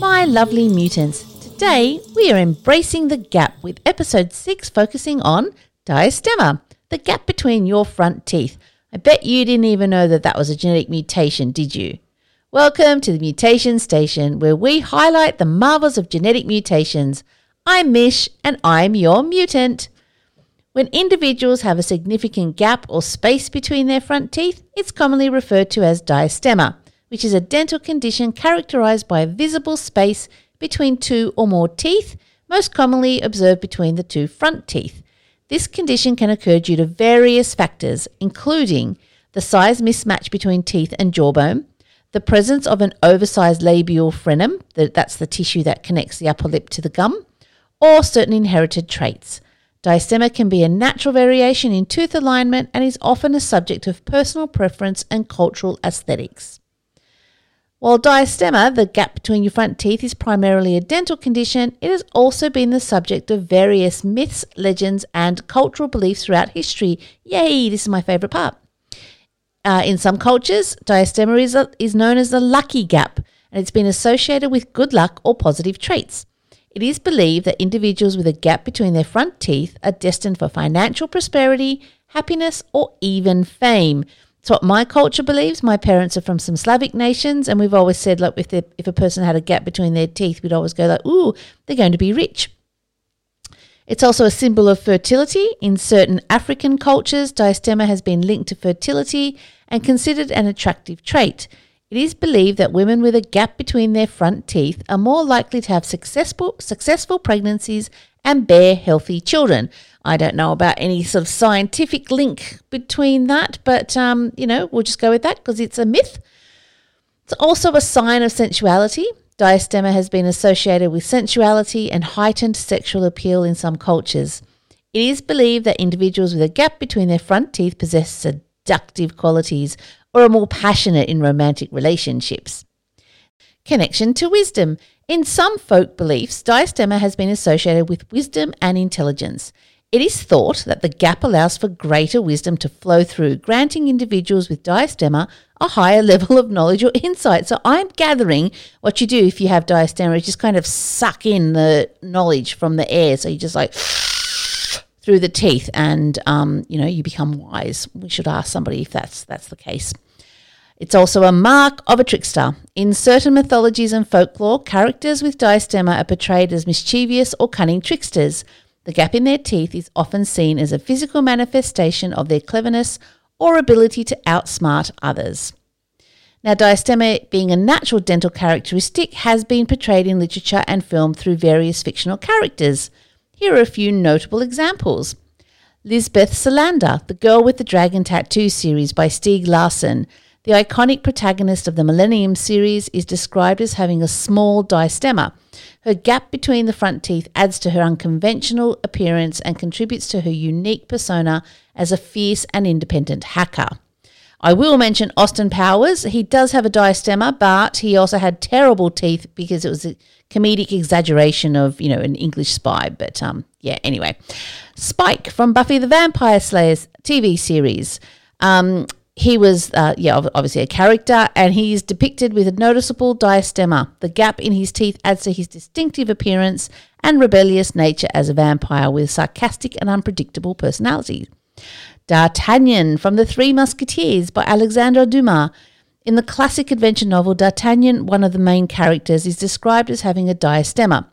My lovely mutants, today we are embracing the gap with episode 6 focusing on diastema, the gap between your front teeth. I bet you didn't even know that that was a genetic mutation, did you? Welcome to the Mutation Station, where we highlight the marvels of genetic mutations. I'm Mish, and I'm your mutant. When individuals have a significant gap or space between their front teeth, it's commonly referred to as diastema, which is a dental condition characterized by a visible space between two or more teeth, most commonly observed between the two front teeth. This condition can occur due to various factors, including the size mismatch between teeth and jawbone, the presence of an oversized labial frenum, that's the tissue that connects the upper lip to the gum, or certain inherited traits. Diastema can be a natural variation in tooth alignment and is often a subject of personal preference and cultural aesthetics. While diastema, the gap between your front teeth, is primarily a dental condition, it has also been the subject of various myths, legends, and cultural beliefs throughout history. Yay, this is my favourite part. In some cultures, diastema is known as the lucky gap, and it's been associated with good luck or positive traits. It is believed that individuals with a gap between their front teeth are destined for financial prosperity, happiness, or even fame. It's what my culture believes. My parents are from some Slavic nations, and we've always said, like, if a person had a gap between their teeth, we'd always go like, ooh, they're going to be rich. It's also a symbol of fertility. In certain African cultures, diastema has been linked to fertility and considered an attractive trait. It is believed that women with a gap between their front teeth are more likely to have successful pregnancies and bear healthy children. I don't know about any sort of scientific link between that, but, we'll just go with that because it's a myth. It's also a sign of sensuality. Diastema has been associated with sensuality and heightened sexual appeal in some cultures. It is believed that individuals with a gap between their front teeth possess seductive qualities or are more passionate in romantic relationships. Connection to wisdom. In some folk beliefs, diastema has been associated with wisdom and intelligence. It is thought that the gap allows for greater wisdom to flow through, granting individuals with diastema a higher level of knowledge or insight. So I'm gathering what you do if you have diastema is just kind of suck in the knowledge from the air. So you just like through the teeth and, you become wise. We should ask somebody if that's the case. It's also a mark of a trickster. In certain mythologies and folklore, characters with diastema are portrayed as mischievous or cunning tricksters. The gap in their teeth is often seen as a physical manifestation of their cleverness or ability to outsmart others. Now, diastema, being a natural dental characteristic, has been portrayed in literature and film through various fictional characters. Here are a few notable examples. Lisbeth Salander, the Girl with the Dragon Tattoo series by Stieg Larsson. The iconic protagonist of the Millennium series is described as having a small diastema. Her gap between the front teeth adds to her unconventional appearance and contributes to her unique persona as a fierce and independent hacker. I will mention Austin Powers. He does have a diastema, but he also had terrible teeth because it was a comedic exaggeration of, an English spy. But, anyway. Spike from Buffy the Vampire Slayer's TV series. He was, obviously a character, and he is depicted with a noticeable diastema. The gap in his teeth adds to his distinctive appearance and rebellious nature as a vampire with sarcastic and unpredictable personality. D'Artagnan from The Three Musketeers by Alexandre Dumas. In the classic adventure novel, D'Artagnan, one of the main characters, is described as having a diastema.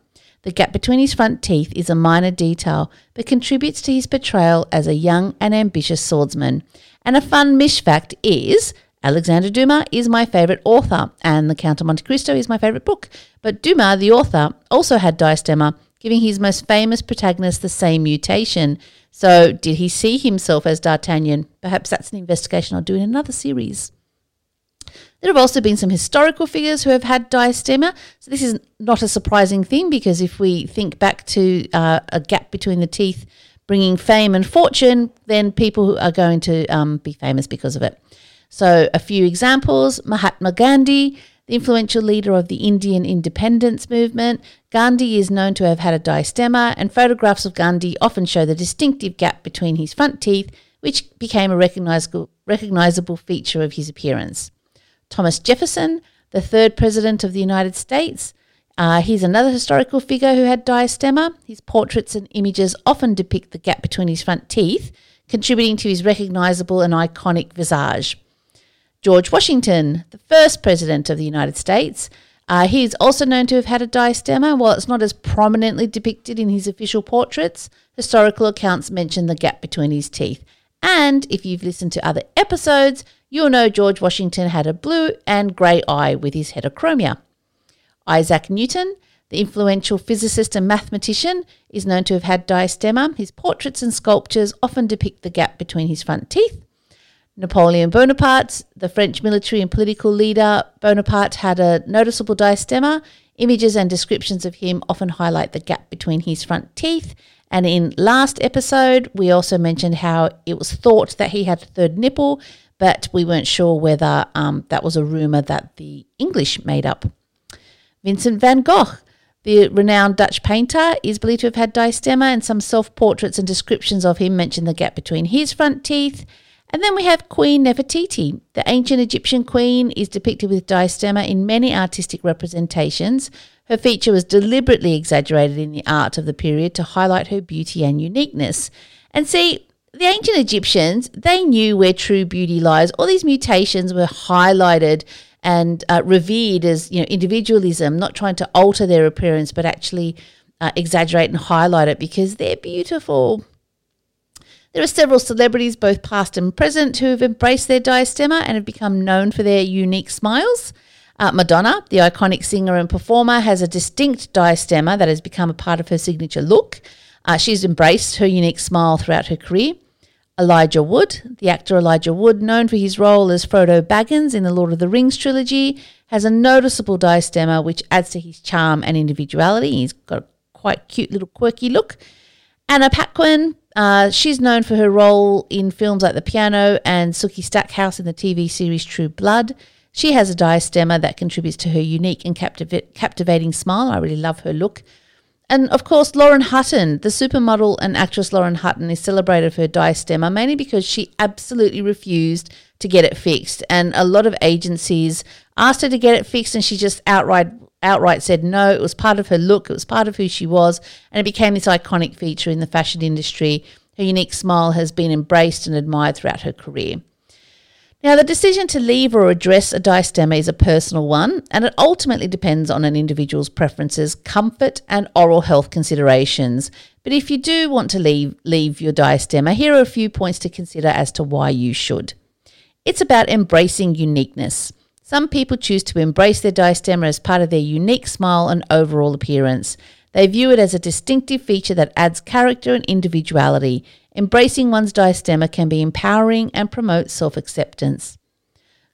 The gap between his front teeth is a minor detail but contributes to his portrayal as a young and ambitious swordsman. And a fun Mish fact is Alexandre Dumas is my favourite author and The Count of Monte Cristo is my favourite book. But Dumas, the author, also had diastema, giving his most famous protagonist the same mutation. So did he see himself as D'Artagnan? Perhaps that's an investigation I'll do in another series. There have also been some historical figures who have had diastema. So this is not a surprising thing because if we think back to a gap between the teeth bringing fame and fortune, then people are going to be famous because of it. So a few examples. Mahatma Gandhi, the influential leader of the Indian independence movement. Gandhi is known to have had a diastema, and photographs of Gandhi often show the distinctive gap between his front teeth, which became a recognisable feature of his appearance. Thomas Jefferson, the third president of the United States. He's another historical figure who had diastema. His portraits and images often depict the gap between his front teeth, contributing to his recognisable and iconic visage. George Washington, the first president of the United States. He's also known to have had a diastema. While it's not as prominently depicted in his official portraits, historical accounts mention the gap between his teeth. And if you've listened to other episodes, you'll know George Washington had a blue and grey eye with his heterochromia. Isaac Newton, the influential physicist and mathematician, is known to have had diastema. His portraits and sculptures often depict the gap between his front teeth. Napoleon Bonaparte, the French military and political leader, Bonaparte had a noticeable diastema. Images and descriptions of him often highlight the gap between his front teeth. And in last episode, we also mentioned how it was thought that he had a third nipple, but we weren't sure whether that was a rumour that the English made up. Vincent van Gogh, the renowned Dutch painter, is believed to have had diastema, and some self-portraits and descriptions of him mention the gap between his front teeth. And then we have Queen Nefertiti. The ancient Egyptian queen is depicted with diastema in many artistic representations. Her feature was deliberately exaggerated in the art of the period to highlight her beauty and uniqueness. And see, the ancient Egyptians, they knew where true beauty lies. All these mutations were highlighted and revered as, you know, individualism, not trying to alter their appearance but actually exaggerate and highlight it because they're beautiful. There are several celebrities, both past and present, who have embraced their diastema and have become known for their unique smiles. Madonna, the iconic singer and performer, has a distinct diastema that has become a part of her signature look. She's embraced her unique smile throughout her career. Elijah Wood, the actor Elijah Wood, known for his role as Frodo Baggins in the Lord of the Rings trilogy, has a noticeable diastema which adds to his charm and individuality. He's got a quite cute little quirky look. Anna Paquin, she's known for her role in films like The Piano and Sookie Stackhouse in the TV series True Blood. She has a diastema that contributes to her unique and captivating smile. I really love her look. And, of course, Lauren Hutton, the supermodel and actress Lauren Hutton, is celebrated for her diastema mainly because she absolutely refused to get it fixed. And a lot of agencies asked her to get it fixed and she just outright said no. It was part of her look. It was part of who she was. And it became this iconic feature in the fashion industry. Her unique smile has been embraced and admired throughout her career. Now, the decision to leave or address a diastema is a personal one, and it ultimately depends on an individual's preferences, comfort and oral health considerations. But if you do want to leave your diastema, here are a few points to consider as to why you should. It's about embracing uniqueness. Some people choose to embrace their diastema as part of their unique smile and overall appearance. They view it as a distinctive feature that adds character and individuality. Embracing one's diastema can be empowering and promotes self-acceptance.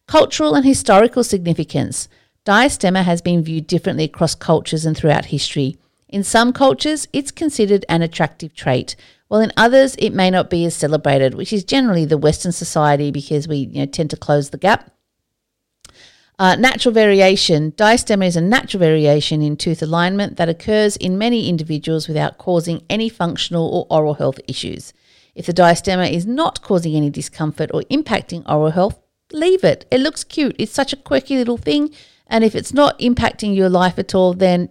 Cultural and historical significance. Diastema has been viewed differently across cultures and throughout history. In some cultures, it's considered an attractive trait, while in others it may not be as celebrated, which is generally the Western society because we tend to close the gap. Natural variation. Diastema is a natural variation in tooth alignment that occurs in many individuals without causing any functional or oral health issues. If the diastema is not causing any discomfort or impacting oral health, leave it. It looks cute. It's such a quirky little thing. And if it's not impacting your life at all, then,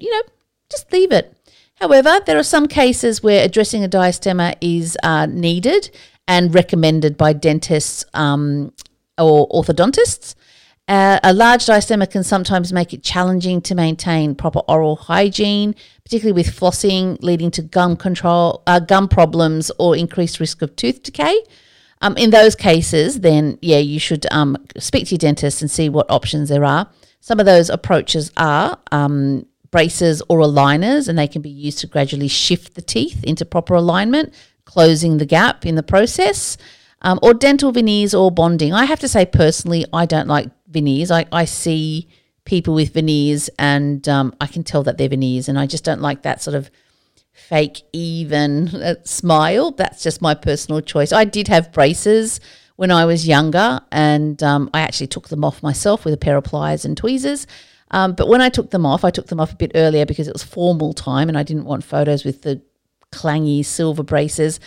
just leave it. However, there are some cases where addressing a diastema is needed and recommended by dentists or orthodontists. A large diastema can sometimes make it challenging to maintain proper oral hygiene, particularly with flossing, leading to gum problems or increased risk of tooth decay. In those cases, then, you should speak to your dentist and see what options there are. Some of those approaches are braces or aligners, and they can be used to gradually shift the teeth into proper alignment, closing the gap in the process, or dental veneers or bonding. I have to say personally, I don't like veneers. I see people with veneers and I can tell that they're veneers, and I just don't like that sort of fake even smile. That's just my personal choice. I did have braces when I was younger, and I actually took them off myself with a pair of pliers and tweezers. But when I took them off a bit earlier because it was formal time and I didn't want photos with the clangy silver braces.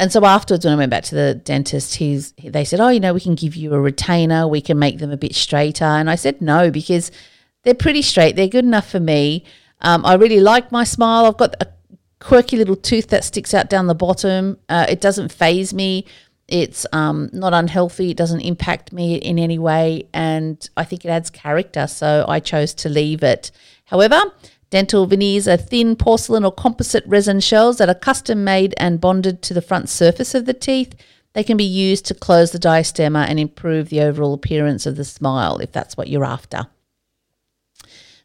And so afterwards, when I went back to the dentist, they said, oh, you know, we can give you a retainer. We can make them a bit straighter. And I said no, because they're pretty straight. They're good enough for me. I really like my smile. I've got a quirky little tooth that sticks out down the bottom. It doesn't faze me. It's not unhealthy. It doesn't impact me in any way. And I think it adds character. So I chose to leave it. However, dental veneers are thin porcelain or composite resin shells that are custom made and bonded to the front surface of the teeth. They can be used to close the diastema and improve the overall appearance of the smile, if that's what you're after.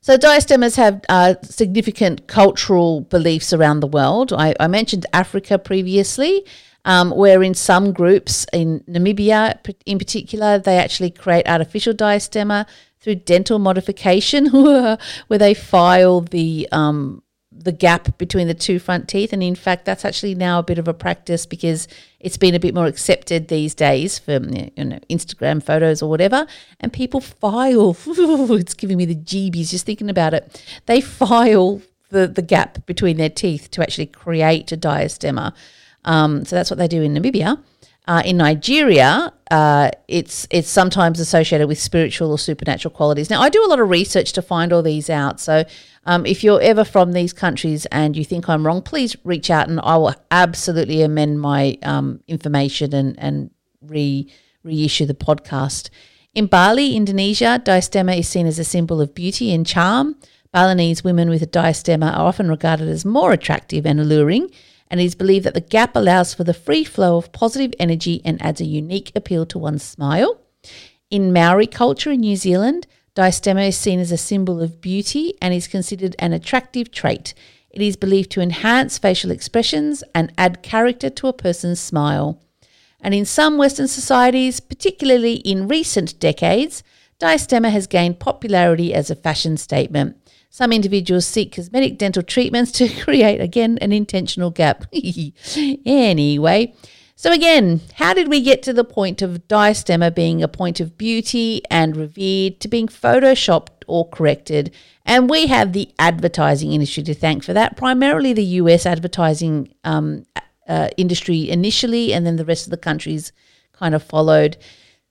So diastemas have significant cultural beliefs around the world. I mentioned Africa previously, where in some groups, in Namibia in particular, they actually create artificial diastema through dental modification, where they file the gap between the two front teeth. And in fact, that's actually now a bit of a practice because it's been a bit more accepted these days for, you know, Instagram photos or whatever. And people file, it's giving me the jeebies just thinking about it. They file the gap between their teeth to actually create a diastema. So that's what they do in Namibia. In Nigeria, it's sometimes associated with spiritual or supernatural qualities. Now, I do a lot of research to find all these out. So if you're ever from these countries and you think I'm wrong, please reach out and I will absolutely amend my information and reissue the podcast. In Bali, Indonesia, diastema is seen as a symbol of beauty and charm. Balinese women with a diastema are often regarded as more attractive and alluring, and it is believed that the gap allows for the free flow of positive energy and adds a unique appeal to one's smile. In Maori culture in New Zealand, diastema is seen as a symbol of beauty and is considered an attractive trait. It is believed to enhance facial expressions and add character to a person's smile. And in some Western societies, particularly in recent decades, diastema has gained popularity as a fashion statement. Some individuals seek cosmetic dental treatments to create, again, an intentional gap. Anyway, so again, how did we get to the point of diastema being a point of beauty and revered to being photoshopped or corrected? And we have the advertising industry to thank for that, primarily the US advertising industry initially, and then the rest of the countries kind of followed.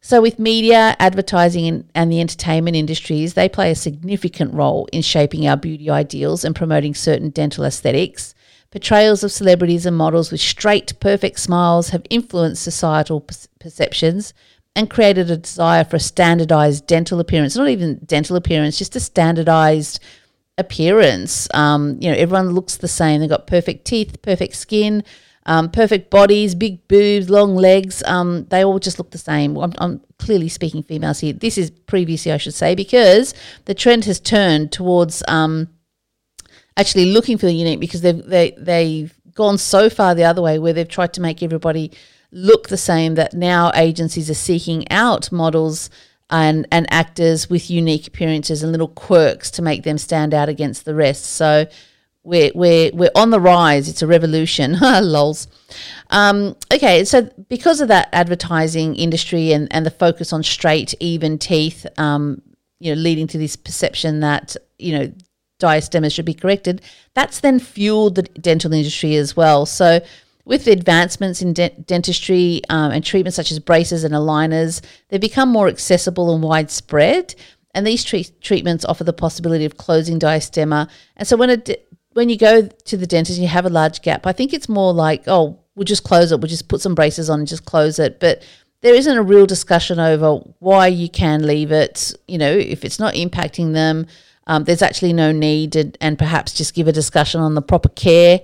So with media, advertising and the entertainment industries, they play a significant role in shaping our beauty ideals and promoting certain dental aesthetics. Portrayals of celebrities and models with straight, perfect smiles have influenced societal perceptions and created a desire for a standardized dental appearance. Not even dental appearance, just a standardized appearance. You know, everyone looks the same. They've got perfect teeth, perfect skin, perfect bodies, big boobs, long legs. They all just look the same. I'm clearly speaking females here. This is previously, I should say, because the trend has turned towards actually looking for the unique, because they've gone so far the other way where they've tried to make everybody look the same that now agencies are seeking out models and actors with unique appearances and little quirks to make them stand out against the rest. So We're on the rise. It's a revolution. Lols. Okay, so because of that advertising industry and the focus on straight, even teeth, you know, leading to this perception that, you know, diastemas should be corrected, that's then fueled the dental industry as well. So with the advancements in dentistry and treatments such as braces and aligners, they've become more accessible and widespread. And these treatments offer the possibility of closing diastema. And so when you go to the dentist and you have a large gap, I think it's more like, oh, we'll just close it. We'll just put some braces on and just close it. But there isn't a real discussion over why you can leave it, you know, if it's not impacting them. There's actually no need, and perhaps just give a discussion on the proper care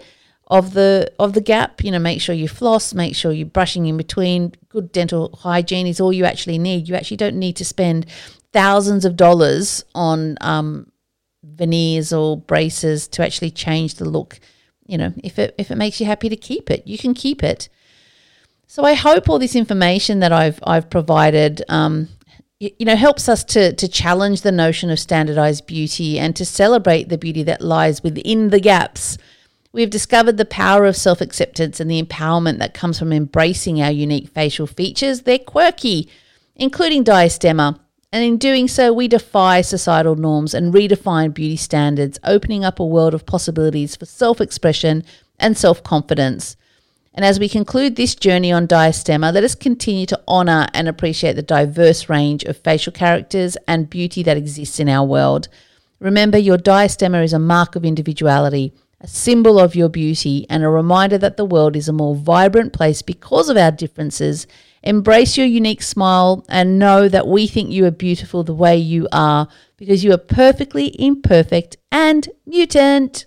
of the gap. You know, make sure you floss, make sure you're brushing in between. Good dental hygiene is all you actually need. You actually don't need to spend thousands of dollars on veneers or braces to actually change the look. You know, if it makes you happy to keep it, you can keep it. So I hope all this information that I've provided you know, helps us to challenge the notion of standardized beauty and to celebrate the beauty that lies within the gaps. We've discovered the power of self-acceptance and the empowerment that comes from embracing our unique facial features. They're quirky, including diastema. And in doing so, we defy societal norms and redefine beauty standards, opening up a world of possibilities for self-expression and self-confidence. And as we conclude this journey on Diastema, let us continue to honour and appreciate the diverse range of facial characters and beauty that exists in our world. Remember, your diastema is a mark of individuality, a symbol of your beauty, and a reminder that the world is a more vibrant place because of our differences. Embrace your unique smile and know that we think you are beautiful the way you are, because you are perfectly imperfect and mutant.